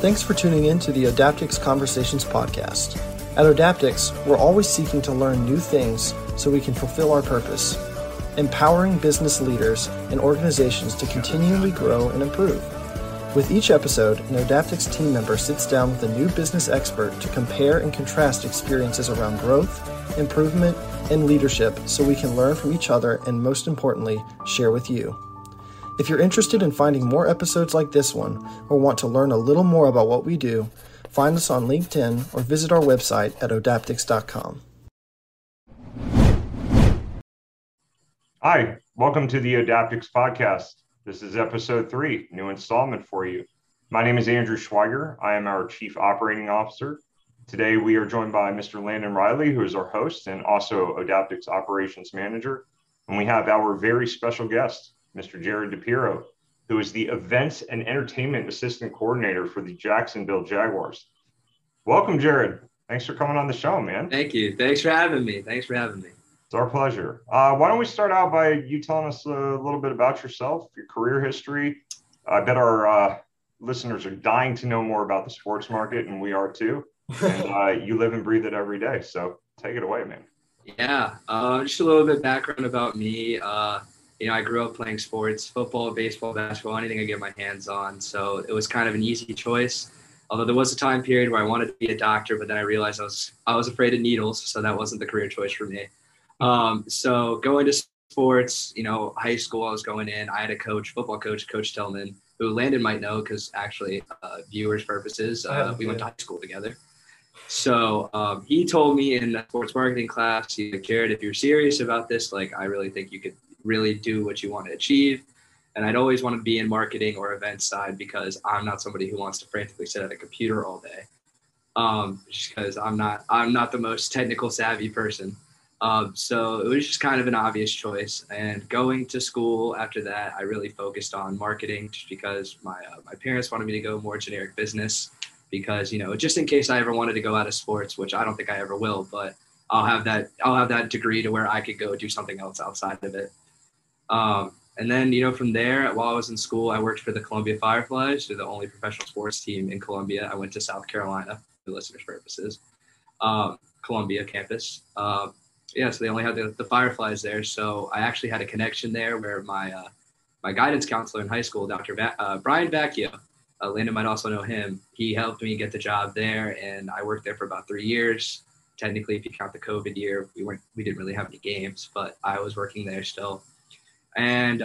Thanks for tuning in to the Adaptics Conversations podcast. At Adaptics, we're always seeking to learn new things so we can fulfill our purpose, empowering business leaders and organizations to continually grow and improve. With each episode, an Adaptics team member sits down with a new business expert to compare and contrast experiences around growth, improvement, and leadership so we can learn from each other and, most importantly, share with you. If you're interested in finding more episodes like this one or want to learn a little more about what we do, find us on LinkedIn or visit our website at adaptics.com. Hi, welcome to the Adaptics podcast. This is episode 3, new installment for you. My name is Andrew Schweiger. I am our Chief Operating Officer. Today we are joined by Mr. Landon Riley, who is our host and also Adaptics Operations Manager. And we have our very special guest, Mr. Jared DePiro, who is the Events and Entertainment Assistant Coordinator for the Jacksonville Jaguars. Welcome, Jared. Thanks for coming on the show, man. Thank you. Thanks for having me. It's our pleasure. Why don't we start out by you telling us a little bit about yourself, your career history. I bet our listeners are dying to know more about the sports market, and we are too. And you live and breathe it every day. So take it away, man. Yeah. Just a little bit background about me. I grew up playing sports, football, baseball, basketball, anything I get my hands on. So it was kind of an easy choice. Although there was a time period where I wanted to be a doctor, but then I realized I was afraid of needles. So that wasn't the career choice for me. So going to sports, high school, I was going in, I had a coach, football coach, Coach Tillman, who Landon might know, cause actually, viewers purposes, we went to high school together. So, he told me in the sports marketing class, he said, Jared, if you're serious about this, I really think you could really do what you want to achieve. And I'd always want to be in marketing or event side because I'm not somebody who wants to frantically sit at a computer all day. Just cause I'm not the most technical savvy person. So it was just kind of an obvious choice, and going to school after that, I really focused on marketing just because my parents wanted me to go more generic business because, just in case I ever wanted to go out of sports, which I don't think I ever will, but I'll have that degree to where I could go do something else outside of it. And then, from there, while I was in school, I worked for the Columbia Fireflies, so the only professional sports team in Columbia. I went to South Carolina for listeners' purposes, Columbia campus. So they only had the Fireflies there. So I actually had a connection there where my guidance counselor in high school, Dr. Brian Vacchio, Landon might also know him. He helped me get the job there, and I worked there for about 3 years. Technically, if you count the COVID year, we didn't really have any games, but I was working there still. And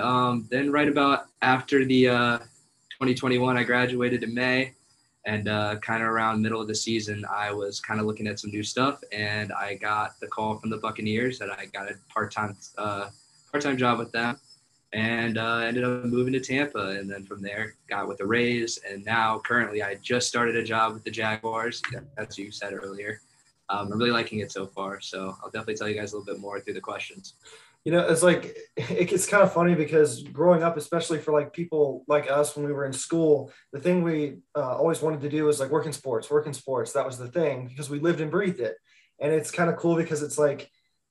then right about after the 2021, I graduated in May. And kind of around middle of the season, I was kind of looking at some new stuff, and I got the call from the Buccaneers that I got a part-time job with them, and ended up moving to Tampa. And then from there, got with the Rays. And now currently, I just started a job with the Jaguars. That's what you said earlier. I'm really liking it so far. So I'll definitely tell you guys a little bit more through the questions. It's it's kind of funny because growing up, especially for people like us, when we were in school, the thing we always wanted to do was work in sports. That was the thing because we lived and breathed it. And it's kind of cool because it's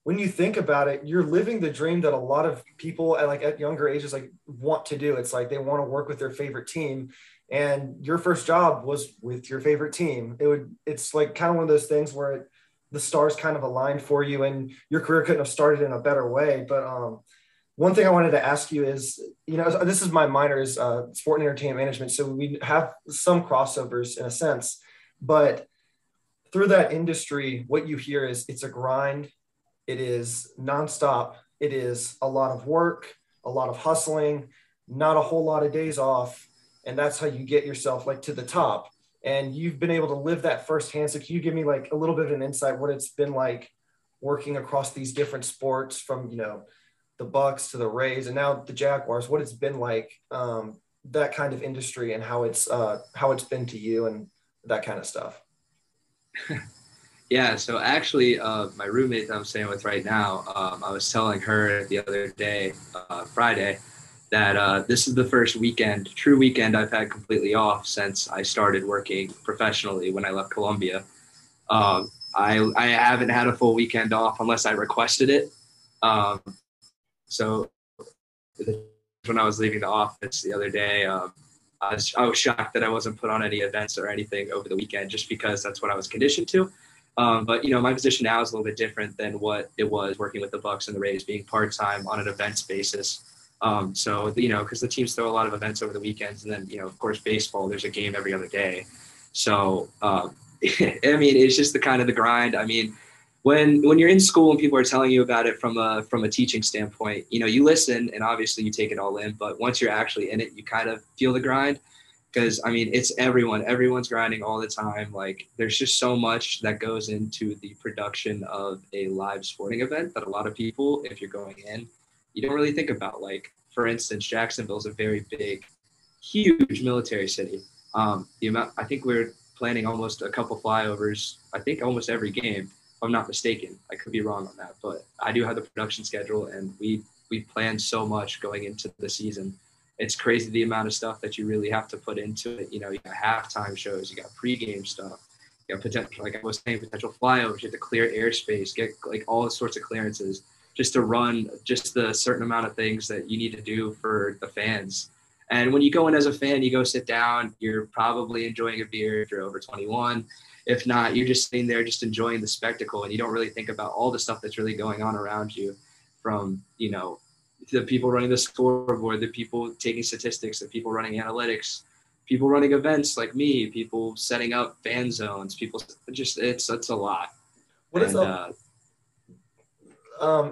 when you think about it, you're living the dream that a lot of people at younger ages, want to do. It's they want to work with their favorite team, and your first job was with your favorite team. It's kind of one of those things where the stars kind of aligned for you, and your career couldn't have started in a better way. But one thing I wanted to ask you is, this is my minor is sport and entertainment management. So we have some crossovers in a sense, but through that industry, what you hear is it's a grind. It is nonstop. It is a lot of work, a lot of hustling, not a whole lot of days off. And that's how you get yourself to the top. And you've been able to live that firsthand. So can you give me a little bit of an insight what it's been like working across these different sports from, the Bucs to the Rays and now the Jaguars, what it's been like, that kind of industry and how it's been to you and that kind of stuff. Yeah. So actually, my roommate that I'm staying with right now, I was telling her the other day, Friday, that this is the first true weekend I've had completely off since I started working professionally when I left Columbia. I haven't had a full weekend off unless I requested it. So when I was leaving the office the other day, I was shocked that I wasn't put on any events or anything over the weekend, just because that's what I was conditioned to. But, you know, my position now is a little bit different than what it was working with the Bucs and the Rays, being part-time on an events basis. So, you know, because the teams throw a lot of events over the weekends, and then, you know, of course, baseball, there's a game every other day. So, I mean, it's just the kind of the grind. I mean, when you're in school and people are telling you about it from a teaching standpoint, you know, you listen and obviously you take it all in, but once you're actually in it, you kind of feel the grind. Because, I mean, it's everyone's grinding all the time. Like, there's just so much that goes into the production of a live sporting event that a lot of people, if you're going in, you don't really think about. Like, for instance, Jacksonville is a very big, huge military city. I think we're planning almost a couple flyovers, I think almost every game, if I'm not mistaken. I could be wrong on that, but I do have the production schedule, and we planned so much going into the season. It's crazy the amount of stuff that you really have to put into it. You know, you got halftime shows, you got pregame stuff, you know, potential, like I was saying, potential flyovers, you have to clear airspace, get like all sorts of clearances just to run just the certain amount of things that you need to do for the fans. And when you go in as a fan, you go sit down, you're probably enjoying a beer if you're over 21. If not, you're just sitting there just enjoying the spectacle, and you don't really think about all the stuff that's really going on around you, from, you know, the people running the scoreboard, the people taking statistics, the people running analytics, people running events like me, people setting up fan zones, people just, it's a lot. What is up?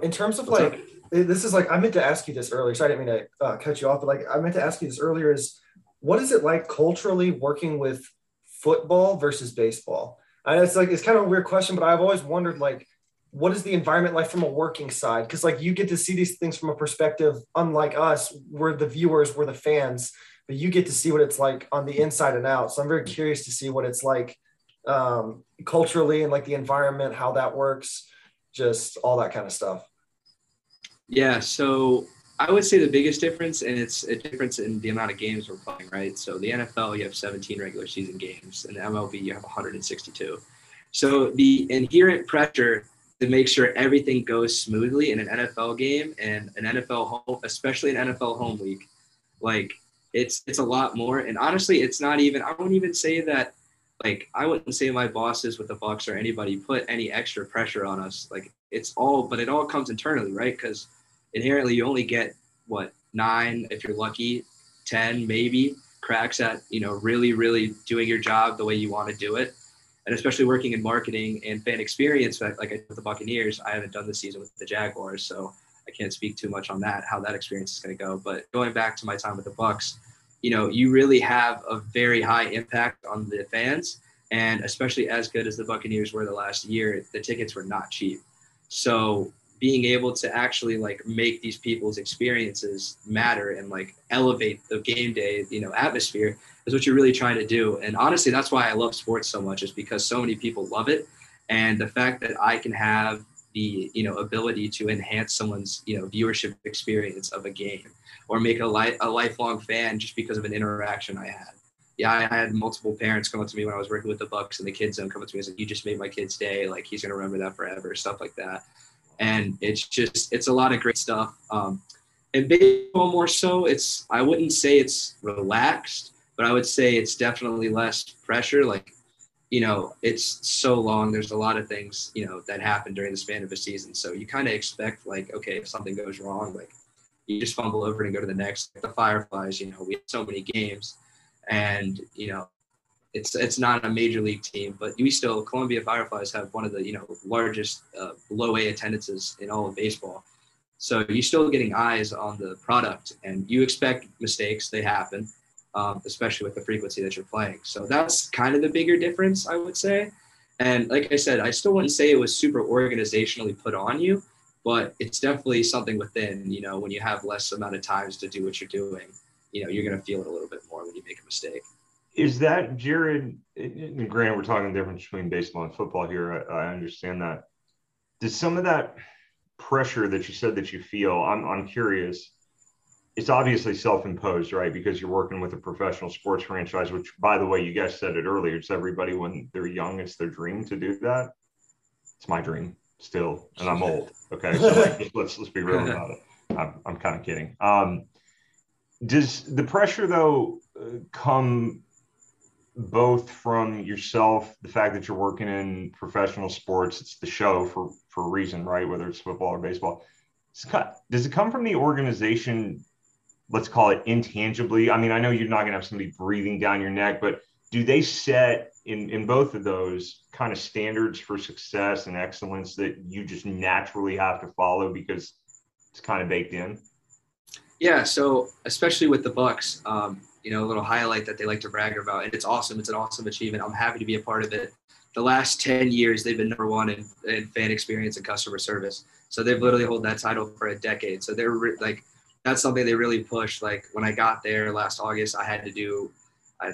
In terms of like, this is like, I meant to ask you this earlier, so I didn't mean to cut you off, but like, I meant to ask you this earlier is, what is it like culturally working with football versus baseball? I know it's like, it's kind of a weird question, but I've always wondered, like, what is the environment like from a working side? Because like, you get to see these things from a perspective, unlike us, we're the viewers, we're the fans, but you get to see what it's like on the inside and out. So I'm very curious to see what it's like culturally and like the environment, how that works, just all that kind of stuff. Yeah. So I would say the biggest difference, and it's a difference in the amount of games we're playing, right? So the NFL, you have 17 regular season games, and MLB, you have 162. So the inherent pressure to make sure everything goes smoothly in an NFL game and an NFL home, especially an NFL home week, like it's a lot more. And honestly, it's not even, I wouldn't even say that, like, I wouldn't say my bosses with the Bucs or anybody put any extra pressure on us. Like, it's all, but it all comes internally, right? Because inherently you only get what, 9, if you're lucky, 10, maybe cracks at, you know, really, really doing your job the way you want to do it. And especially working in marketing and fan experience, like I did with the Buccaneers, I haven't done this season with the Jaguars, so I can't speak too much on that, how that experience is going to go. But going back to my time with the Bucs, you know, you really have a very high impact on the fans. And especially as good as the Buccaneers were the last year, the tickets were not cheap. So being able to actually like make these people's experiences matter and like elevate the game day, you know, atmosphere is what you're really trying to do. And honestly, that's why I love sports so much, is because so many people love it. And the fact that I can have the, you know, ability to enhance someone's, you know, viewership experience of a game, or make a lifelong fan just because of an interaction I had. Yeah, I had multiple parents come up to me when I was working with the Bucs and the kids zone, come up to me and say, "You just made my kid's day. Like, he's gonna remember that forever," stuff like that. And it's just, it's a lot of great stuff. And baseball more so, it's, I wouldn't say it's relaxed, but I would say it's definitely less pressure. Like, you know, it's so long. There's a lot of things, you know, that happen during the span of a season. So you kind of expect like, okay, if something goes wrong, like you just fumble over it and go to the next. Like the Fireflies, you know, we had so many games, and, you know, it's not a major league team, but we still, Columbia Fireflies have one of the, you know, largest low A attendances in all of baseball. So you're still getting eyes on the product, and you expect mistakes. They happen, especially with the frequency that you're playing. So that's kind of the bigger difference, I would say. And like I said, I still wouldn't say it was super organizationally put on you, but it's definitely something within, you know, when you have less amount of times to do what you're doing, you know, you're going to feel it a little bit more when you make a mistake. Is that, Jared, and Grant, we're talking the difference between baseball and football here. I understand that. Does some of that pressure that you said that you feel, I'm curious, it's obviously self-imposed, right? Because you're working with a professional sports franchise, which, by the way, you guys said it earlier, it's everybody when they're young, it's their dream to do that. It's my dream still, and I'm old. Okay, so like, let's be real about it. I'm kind of kidding. Does the pressure, though, come both from yourself, the fact that you're working in professional sports, it's the show for a reason, right? Whether it's football or baseball. Does it come from the organization, let's call it intangibly? I mean, I know you're not going to have somebody breathing down your neck, but do they set in both of those kind of standards for success and excellence that you just naturally have to follow because it's kind of baked in? Yeah. So especially with the Bucs, a little highlight that they like to brag about, and it's awesome. It's an awesome achievement. I'm happy to be a part of it. The last 10 years, they've been number one in fan experience and customer service. So they've literally held that title for a decade. So they're that's something they really push. Like when I got there last August, I had to do a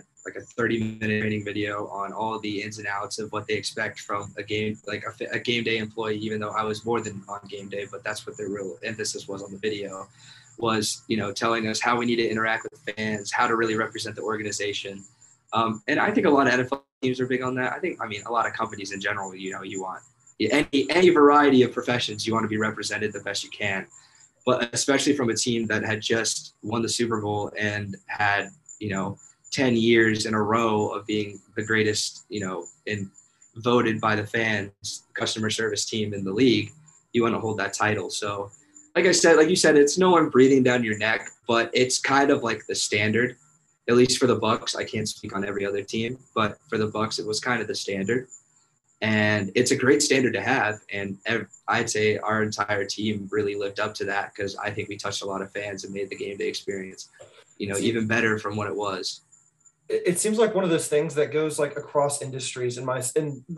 30-minute training video on all the ins and outs of what they expect from a game, like a game day employee, even though I was more than on game day, but that's what their real emphasis was on the video was, telling us how we need to interact with fans, how to really represent the organization. And I think a lot of NFL teams are big on that. A lot of companies in general, you want any variety of professions, you want to be represented the best you can, but especially from a team that had just won the Super Bowl and had, 10 years in a row of being the greatest, and voted by the fans, customer service team in the league, you want to hold that title. So like you said, it's no one breathing down your neck, but it's kind of like the standard. At least for the Bucs, I can't speak on every other team, but for the Bucs, it was kind of the standard. And it's a great standard to have. And I'd say our entire team really lived up to that because I think we touched a lot of fans and made the game day experience, even better from what it was. It seems like one of those things that goes like across industries and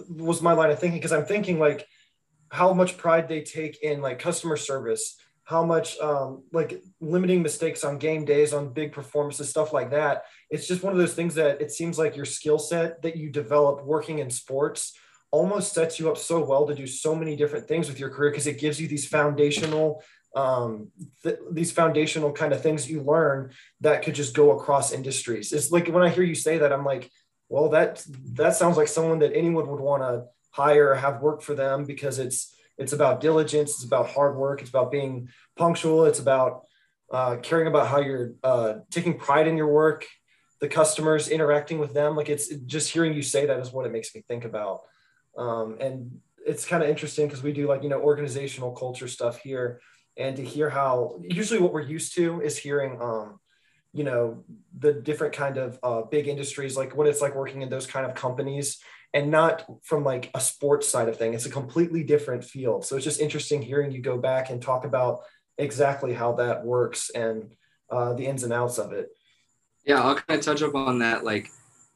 was my line of thinking, because I'm thinking like how much pride they take in like customer service, how much like limiting mistakes on game days, on big performances, stuff like that. It's just one of those things that it seems like your skill set that you develop working in sports almost sets you up so well to do so many different things with your career because it gives you these foundational kind of things you learn that could just go across industries. It's like when I hear you say that, I'm like, well, that sounds like someone that anyone would want to hire or have work for them because it's about diligence. It's about hard work. It's about being punctual. It's about caring about how you're taking pride in your work, the customers, interacting with them. Like it's just hearing you say that is what it makes me think about. And it's kind of interesting because we do like, organizational culture stuff here, and to hear how usually what we're used to is hearing, the different kind of big industries, like what it's like working in those kind of companies, and not from like a sports side of thing. It's a completely different field. So it's just interesting hearing you go back and talk about exactly how that works and the ins and outs of it. Yeah, I'll kind of touch up on that. Like,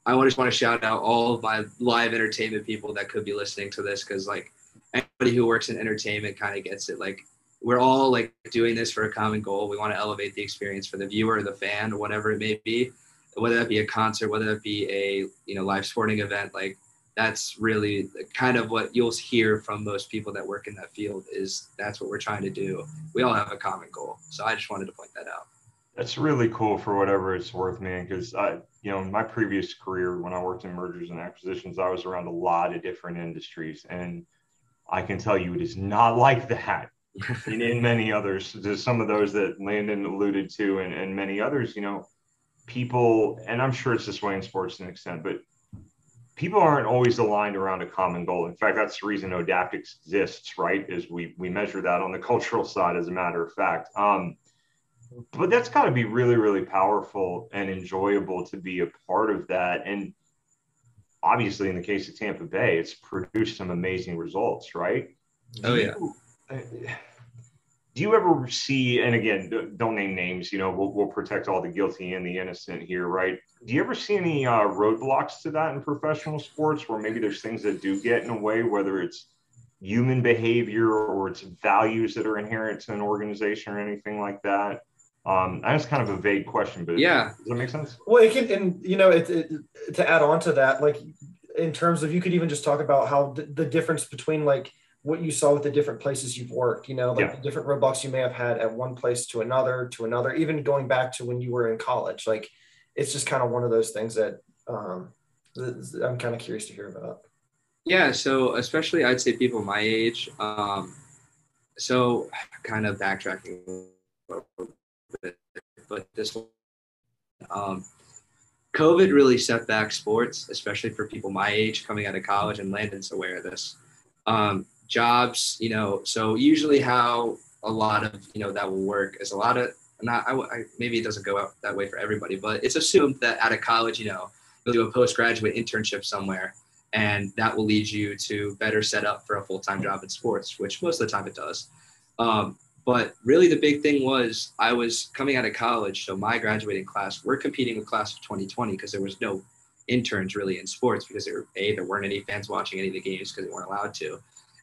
I just want to shout out all of my live entertainment people that could be listening to this, because like anybody who works in entertainment kind of gets it. Like, we're all like doing this for a common goal. We want to elevate the experience for the viewer or the fan or whatever it may be, whether that be a concert, whether that be a, live sporting event. Like, that's really kind of what you'll hear from most people that work in that field is that's what we're trying to do. We all have a common goal. So I just wanted to point that out. That's really cool for whatever it's worth, man. Cause in my previous career, when I worked in mergers and acquisitions, I was around a lot of different industries, and I can tell you it is not like that in many others. There's some of those that Landon alluded to and many others, people, and I'm sure it's this way in sports to an extent, but people aren't always aligned around a common goal. In fact, that's the reason Adaptics exists, right? Is we measure that on the cultural side, as a matter of fact. But that's got to be really, really powerful and enjoyable to be a part of that. And obviously, in the case of Tampa Bay, it's produced some amazing results, right? Oh, yeah. Do you ever see, and again, don't name names, we'll protect all the guilty and the innocent here, right? Do you ever see any roadblocks to that in professional sports, where maybe there's things that do get in the way, whether it's human behavior or it's values that are inherent to an organization or anything like that? That's kind of a vague question, but yeah, does that make sense? Well, it can, and to add on to that, like in terms of, you could even just talk about how the difference between like what you saw with the different places you've worked, the different roadblocks you may have had at one place to another, even going back to when you were in college. Like, it's just kind of one of those things that I'm kind of curious to hear about. Yeah. So especially I'd say people my age. So kind of backtracking a little bit, but this one, COVID really set back sports, especially for people my age coming out of college, and Landon's aware of this. Jobs, you know, so usually how a lot of, you know, that will work is a lot of, maybe it doesn't go out that way for everybody, but it's assumed that out of college, you know, you'll do a postgraduate internship somewhere, and that will lead you to better set up for a full-time job in sports, which most of the time it does. But really the big thing was I was coming out of college. So my graduating class, we're competing with class of 2020 because there was no interns really in sports, because there weren't any fans watching any of the games because they weren't allowed to.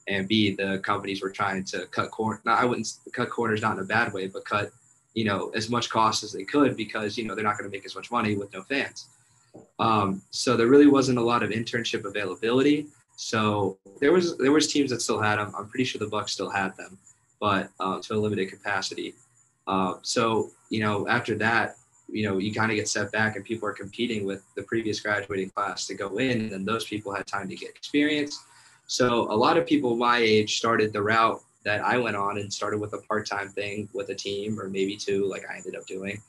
And B, the companies were trying to cut corners. I wouldn't cut corners, not in a bad way, but cut, you know, as much cost as they could, because, you know, they're not going to make as much money with no fans. So there really wasn't a lot of internship availability. So there was teams that still had them. I'm pretty sure the Bucks still had them, but to a limited capacity. So, you know, after that, you know, you kind of get set back and people are competing with the previous graduating class to go in, and then those people had time to get experience. So a lot of people my age started the route that I went on and started with a part-time thing with a team or maybe two, like I ended up doing.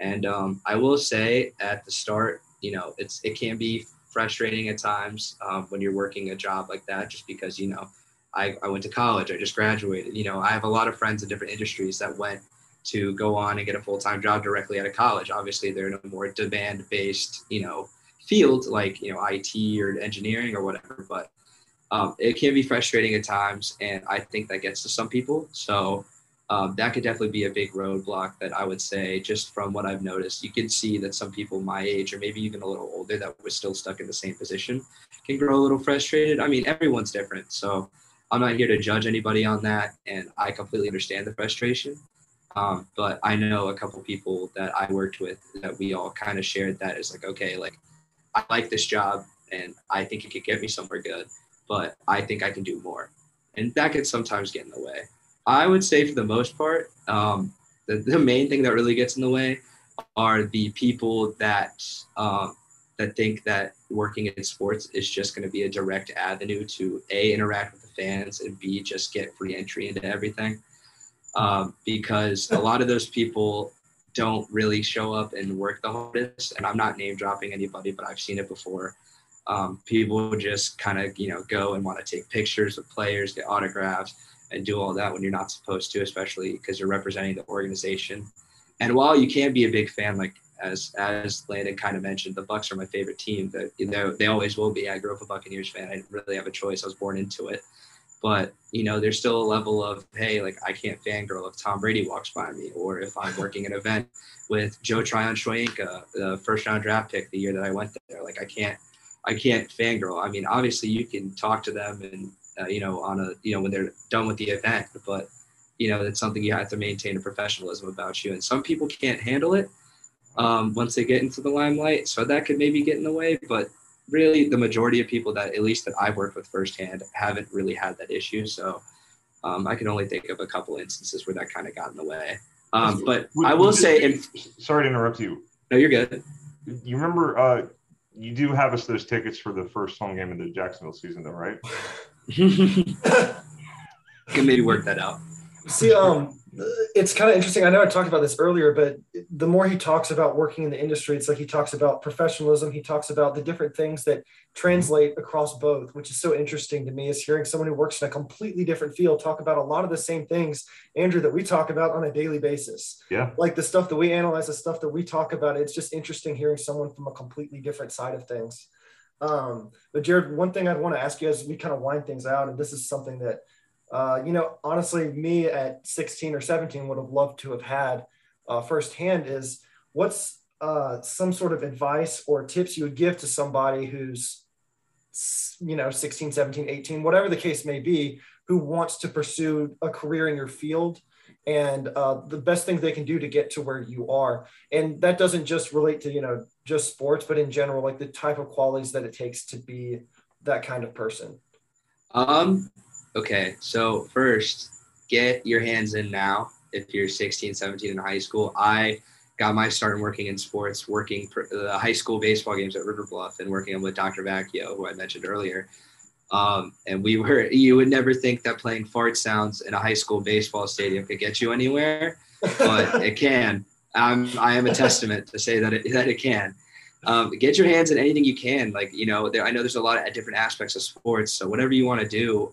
And I will say at the start, you know, it can be frustrating at times when you're working a job like that, just because, you know, I went to college, I just graduated. You know, I have a lot of friends in different industries that went to go on and get a full-time job directly out of college. Obviously, they're in a more demand-based, you know, field like, you know, IT or engineering or whatever, but it can be frustrating at times, and I think that gets to some people. So that could definitely be a big roadblock that I would say, just from what I've noticed, you can see that some people my age, or maybe even a little older, that was still stuck in the same position can grow a little frustrated. I mean, everyone's different. So I'm not here to judge anybody on that. And I completely understand the frustration. But I know a couple people that I worked with that we all kind of shared that as like, okay, like I like this job and I think it could get me somewhere good, but I think I can do more. And that could sometimes get in the way. I would say for the most part, the main thing that really gets in the way are the people that that think that working in sports is just going to be a direct avenue to A, interact with the fans, and B, just get free entry into everything. Because a lot of those people don't really show up and work the hardest. And I'm not name dropping anybody, but I've seen it before. People just kind of, you know, go and want to take pictures with players, get autographs, and do all that when you're not supposed to, especially because you're representing the organization. And while you can be a big fan, like as Landon kind of mentioned, the Bucks are my favorite team. That, you know, they always will be. I grew up a Buccaneers fan. I didn't really have a choice. I was born into it. But, you know, there's still a level of, hey, like I can't fangirl if Tom Brady walks by me, or if I'm working an event with Joe Tryon-Shoyinka, the first round draft pick the year that I went there. Like I can't fangirl. I mean, obviously you can talk to them and, you know, on a, you know, when they're done with the event, but, you know, that's something you have to maintain a professionalism about you. And some people can't handle it once they get into the limelight. So that could maybe get in the way, but really the majority of people that, at least that I've worked with firsthand, haven't really had that issue. So I can only think of a couple instances where that kind of got in the way. Sorry to interrupt you. No, you're good. You remember, you do have us those tickets for the first home game of the Jacksonville season though, right? Can maybe work that out. See, it's kind of interesting. I know I talked about this earlier, but the more he talks about working in the industry, it's like he talks about professionalism. He talks about the different things that translate across both, which is so interesting to me, is hearing someone who works in a completely different field talk about a lot of the same things, Andrew, that we talk about on a daily basis. Yeah. Like the stuff that we analyze, the stuff that we talk about. It's just interesting hearing someone from a completely different side of things. But Jared, one thing I'd want to ask you as we kind of wind things out, and this is something that, you know, honestly, me at 16 or 17 would have loved to have had firsthand, is what's some sort of advice or tips you would give to somebody who's, you know, 16, 17, 18, whatever the case may be, who wants to pursue a career in your field, and the best thing they can do to get to where you are. And that doesn't just relate to, you know, just sports, but in general, like the type of qualities that it takes to be that kind of person. Okay, so first, get your hands in now. If you're 16, 17 in high school, I got my start working in sports, working the high school baseball games at River Bluff and working with Dr. Vacchio, who I mentioned earlier. And you would never think that playing fart sounds in a high school baseball stadium could get you anywhere, but it can. I am a testament to say that it can. Get your hands in anything you can. Like, you know, I know there's a lot of different aspects of sports. So whatever you want to do,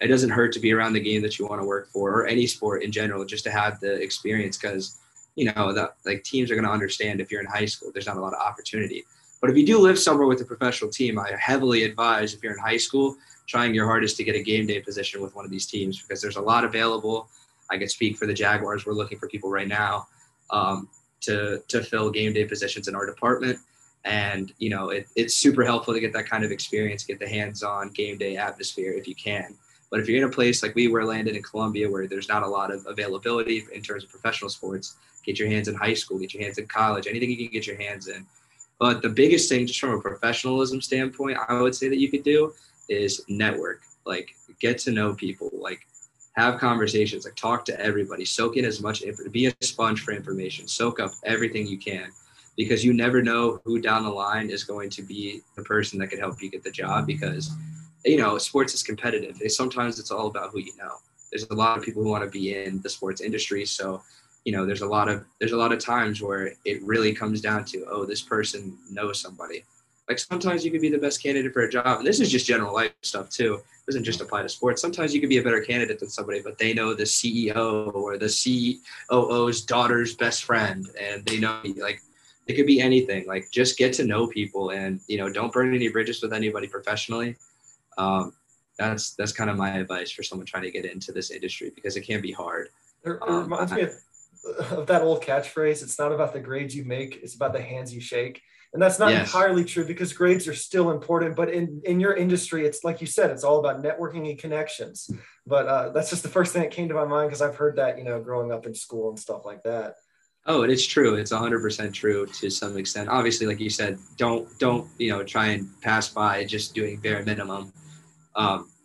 it doesn't hurt to be around the game that you want to work for, or any sport in general, just to have the experience. Because, you know, teams are going to understand if you're in high school, there's not a lot of opportunity. But if you do live somewhere with a professional team, I heavily advise, if you're in high school, trying your hardest to get a game day position with one of these teams, because there's a lot available. I could speak for the Jaguars. We're looking for people right now to fill game day positions in our department. And, you know, it's super helpful to get that kind of experience, get the hands-on game day atmosphere if you can. But if you're in a place like we were landed in Columbia, where there's not a lot of availability in terms of professional sports, get your hands in high school, get your hands in college, anything you can get your hands in. But the biggest thing, just from a professionalism standpoint, I would say that you could do is network. Like, get to know people, like have conversations, like talk to everybody, soak in as much, be a sponge for information, soak up everything you can, because you never know who down the line is going to be the person that could help you get the job. Because, you know, sports is competitive. Sometimes it's all about who you know. There's a lot of people who want to be in the sports industry. So, you know, there's a lot of times where it really comes down to, oh, this person knows somebody. Like, sometimes you could be the best candidate for a job. And this is just general life stuff too. It doesn't just apply to sports. Sometimes you could be a better candidate than somebody, but they know the CEO or the COO's daughter's best friend. And they know, like, it could be anything. Like, just get to know people, and, you know, don't burn any bridges with anybody professionally. That's kind of my advice for someone trying to get into this industry, because it can be hard. It reminds me of that old catchphrase. It's not about the grades you make. It's about the hands you shake. And that's not entirely true, because grades are still important, but in your industry, it's like you said, it's all about networking and connections. But that's just the first thing that came to my mind, because I've heard that, you know, growing up in school and stuff like that. Oh, it is true. It's 100% true to some extent. Obviously, like you said, don't, you know, try and pass by just doing bare minimum.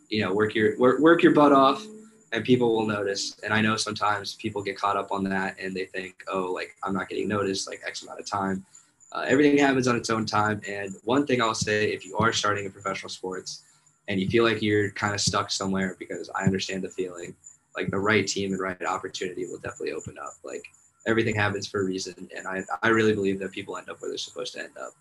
You know, work your butt off, and people will notice. And I know sometimes people get caught up on that, and they think, oh, like, I'm not getting noticed, like, X amount of time. Everything happens on its own time. And one thing I'll say, if you are starting in professional sports and you feel like you're kind of stuck somewhere, because I understand the feeling, like, the right team and right opportunity will definitely open up. Like, everything happens for a reason. And I really believe that people end up where they're supposed to end up.